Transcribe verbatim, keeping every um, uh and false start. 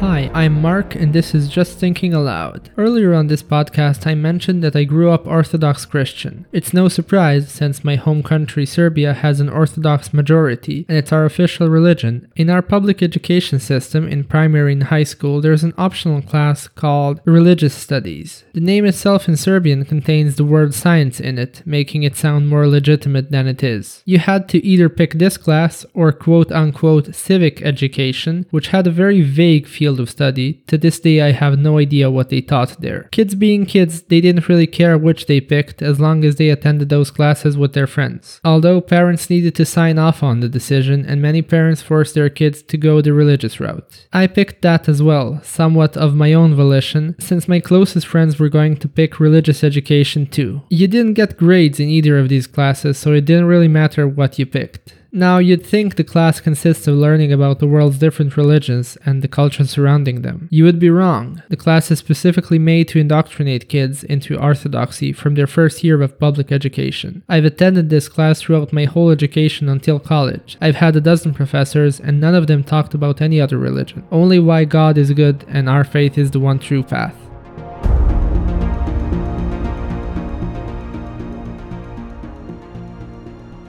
Hi, I'm Mark and this is Just Thinking Aloud. Earlier on this podcast I mentioned that I grew up Orthodox Christian. It's no surprise since my home country Serbia has an Orthodox majority and it's our official religion. In our public education system in primary and high school there's an optional class called Religious Studies. The name itself in Serbian contains the word science in it, making it sound more legitimate than it is. You had to either pick this class or quote-unquote civic education, which had a very vague feel of study. To this day I have no idea what they taught there. Kids being kids, they didn't really care which they picked as long as they attended those classes with their friends. Although parents needed to sign off on the decision and many parents forced their kids to go the religious route. I picked that as well, somewhat of my own volition, since my closest friends were going to pick religious education too. You didn't get grades in either of these classes, so it didn't really matter what you picked. Now, you'd think the class consists of learning about the world's different religions and the cultures surrounding them. You would be wrong. The class is specifically made to indoctrinate kids into orthodoxy from their first year of public education. I've attended this class throughout my whole education until college. I've had a dozen professors and none of them talked about any other religion. Only why God is good and our faith is the one true path.